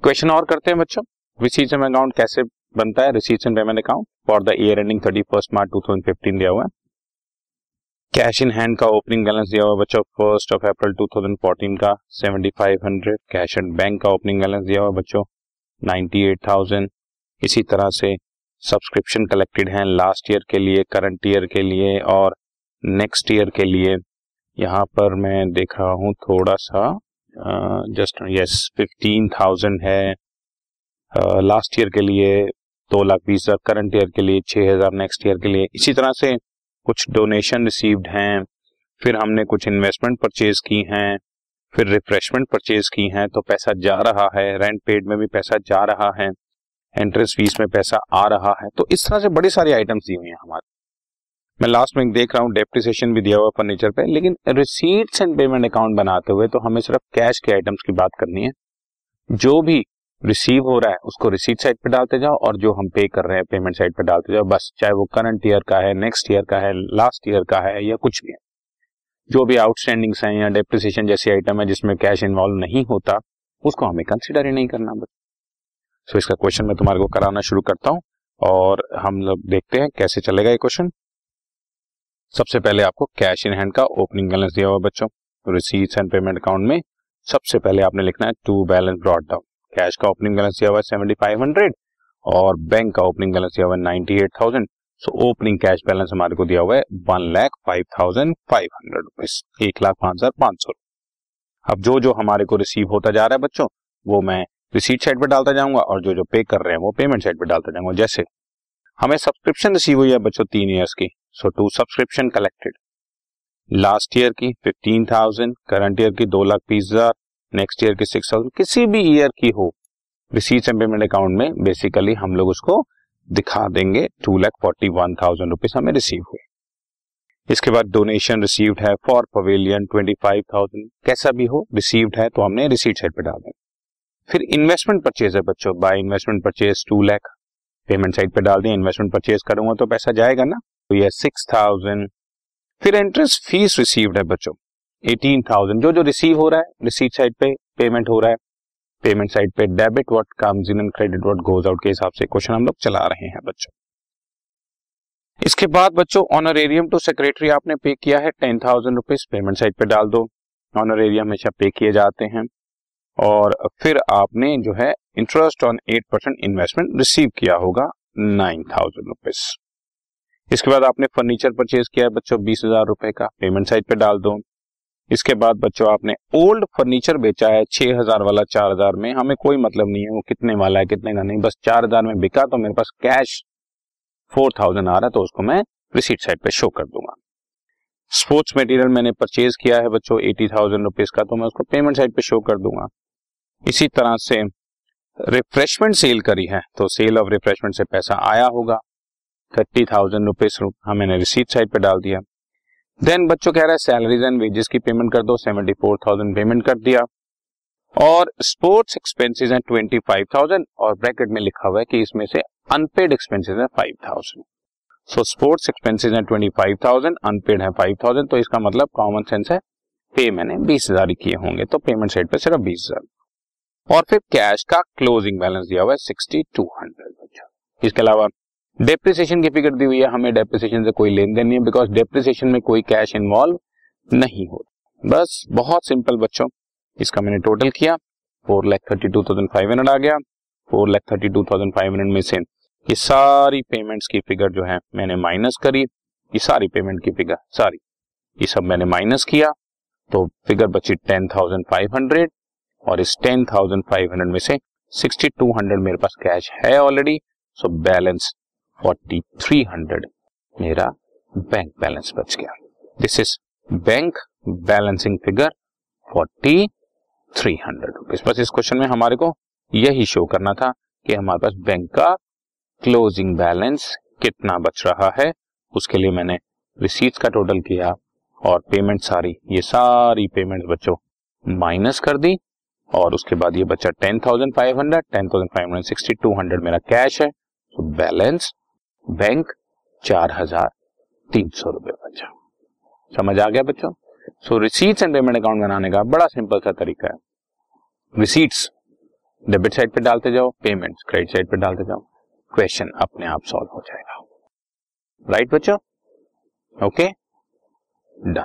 एक क्वेश्चन और करते हैं बच्चों, रिसीट्स एंड अकाउंट कैसे बनता है। Receipts and payment account for the year ending 31 March 2015 दिया हुआ है। कैश इन हैंड का ओपनिंग बैलेंस दिया हुआ है बच्चों 1 अप्रैल 2014 का 7500। कैश एंड बैंक का ओपनिंग बैलेंस दिया हुआ है बच्चों 98,000। इसी तरह से सब्सक्रिप्शन कलेक्टेड हैं लास्ट ईयर के लिए, करंट ईयर के लिए और नेक्स्ट ईयर के लिए। यहाँ पर मैं देख रहा हूँ थोड़ा सा जस्ट यस 15,000 है लास्ट ईयर के लिए, 2,20,000 करंट ईयर के लिए, 6,000 नेक्स्ट ईयर के लिए। इसी तरह से कुछ डोनेशन रिसीव्ड हैं, फिर हमने कुछ इन्वेस्टमेंट परचेज की हैं, फिर रिफ्रेशमेंट परचेज की हैं, तो पैसा जा रहा है। रेंट पेड में भी पैसा जा रहा है, एंट्रेंस फीस में पैसा आ रहा है। तो इस तरह से बड़ी सारी आइटम्स दी हुई हैं हमारे। मैं लास्ट में देख रहा हूँ डेप्रिसिएशन भी दिया हुआ फर्नीचर पे। लेकिन रिसीट्स एंड पेमेंट अकाउंट बनाते हुए तो हमें सिर्फ कैश के आइटम्स की बात करनी है। जो भी रिसीव हो रहा है उसको रिसीट साइड पे डालते जाओ और जो हम पे कर रहे हैं पेमेंट साइड पे डालते जाओ, बस। चाहे वो करंट ईयर का है, नेक्स्ट ईयर का है, लास्ट ईयर का है या कुछ भी है। जो भी आउटस्टैंडिंग्स हैं या डेप्रिसिएशन जैसी आइटम है जिसमें कैश इन्वॉल्व नहीं होता उसको हमें कंसिडर ही नहीं करना। सो इसका क्वेश्चन मैं तुम्हारे को कराना शुरू करता हूँ और हम लोग देखते हैं कैसे चलेगा ये क्वेश्चन। सबसे पहले आपको कैश इन हैंड का ओपनिंग बैलेंस दिया हुआ बच्चों रिसीट्स एंड पेमेंट अकाउंट में। सबसे पहले आपने लिखना है to balance brought down. Cash का ओपनिंग बैलेंस दिया हुआ 7500 और बैंक का ओपनिंग बैलेंस दिया हुआ 98,000। सो ओपनिंग कैश बैलेंस हमारे को दिया हुआ है 1,05,500 रुपीज, 1,05,500। अब जो जो हमारे को रिसीव होता जा रहा है बच्चों वो मैं रिसीट साइड पर डालता जाऊंगा और जो जो पे कर रहे हैं वो पेमेंट साइड पर डालता जाऊंगा। जैसे हमें सब्सक्रिप्शन रिसीव हुई है बच्चों 3 ईयर्स की, so 2 subscription collected last year की 15,000, करंट ईयर की 2,20,000, नेक्स्ट ईयर की 6,000, किसी भी ईयर की हो। रिसीट्स एंड पेमेंट अकाउंट में बेसिकली हम लोग उसको दिखा देंगे 2,41,000 रुपीज हमें रिसीव हुए। इसके बाद डोनेशन रिसीव्ड है फॉर पवेलियन 25,000, कैसा भी हो रिसीव्ड है तो हमने रिसीट साइड पे डाल देंगे। फिर इन्वेस्टमेंट परचेज है बच्चों, bye investment purchase 2,00,000 payment side पे डाल दें। इन्वेस्टमेंट परचेज करूंगा तो पैसा जाएगा ना, तो ये 6,000। फिर इंटरेस्ट फीस रिसीव्ड है बच्चों 18,000। जो जो रिसीव हो रहा है रिसीट साइड पे पेमेंट हो रहा है, पेमेंट साइड पे debit what comes in and credit what goes out के हिसाब से क्वेश्चन हम लोग चला रहे हैं बच्चों। इसके बाद बच्चों ऑनरेरियम टू सेक्रेटरी आपने पे किया है 10,000 रुपीज, पेमेंट साइड पे डाल दो। ऑनरेरियम हमेशा पे किए जाते हैं। और फिर आपने जो है इंटरेस्ट ऑन 8% इन्वेस्टमेंट रिसीव किया होगा 9,000 रुपीज। इसके बाद आपने फर्नीचर परचेज किया है बच्चों 20,000 रुपए का, पेमेंट साइड पे डाल दो। इसके बाद बच्चों आपने ओल्ड फर्नीचर बेचा है 6,000 वाला 4,000 में, हमें कोई मतलब नहीं है वो कितने वाला है कितने का नहीं, बस 4,000 में बिका तो मेरे पास कैश 4,000 आ रहा है तो उसको मैं रिसीट साइड पे शो कर दूंगा। स्पोर्ट्स मटेरियल मैंने परचेज किया है बच्चों 80,000 रुपीज का, तो मैं उसको पेमेंट साइड पे शो कर दूंगा। इसी तरह से रिफ्रेशमेंट सेल करी है तो सेल ऑफ रिफ्रेशमेंट से पैसा आया होगा 30,000 रुपीज, हमने रिसीट साइड पे डाल दिया। देन बच्चों कह रहा है सैलरीज एंड वेजेस की पेमेंट कर दो, 74,000 पेमेंट कर दिया। और स्पोर्ट्स एक्सपेंसेस हैं 25,000 और ब्रैकेट में लिखा हुआ है कि इसमें से अनपेड एक्सपेंसेस हैं 5,000। सो स्पोर्ट्स एक्सपेंसेस हैं 25,000, अनपेड है 5,000, तो इसका मतलब कॉमन सेंस है पे मैंने 20,000 किए होंगे, तो पेमेंट साइड पे सिर्फ 20,000। और फिर कैश का क्लोजिंग बैलेंस दिया हुआ है 6,200 बच्चों। इसके अलावा डेप्रिसिएशन की फिगर दी हुई है, हमें डेप्रिसिएशन से कोई लेन देन नहीं है बिकॉज डेप्रिसिएशन में कोई कैश इन्वॉल्व नहीं होता। बस बहुत सिंपल बच्चों, इसका मैंने टोटल किया 4,32,500 आ गया। 4,32,500 में से ये सारी पेमेंट्स की फिगर जो है मैंने माइनस करी, ये सारी पेमेंट की फिगर सारी ये सब मैंने माइनस किया तो फिगर बची 10,500 और इस 10,500 में से 6,200 मेरे पास कैश है ऑलरेडी, सो बैलेंस 4,300 मेरा बैंक बैलेंस बच गया। This is bank balancing figure 4,300 rupees. बस इस क्वेश्चन में हमारे को यही शो करना था कि हमारे पास बैंक का क्लोजिंग बैलेंस कितना बच रहा है। उसके लिए मैंने रिसीट्स का टोटल किया और पेमेंट सारी ये सारी पेमेंट बच्चों माइनस कर दी और उसके बाद ये बचा 10,500 6,200 मेरा कैश है, तो बैलेंस बैंक 4,300 रुपए बचा। समझ आ गया बच्चों। So receipts and payment account बनाने का बड़ा सिंपल सा तरीका है। रिसीट्स डेबिट साइड पे डालते जाओ, पेमेंट्स क्रेडिट साइड पे डालते जाओ, क्वेश्चन अपने आप सॉल्व हो जाएगा। राइट बच्चों, ओके डन।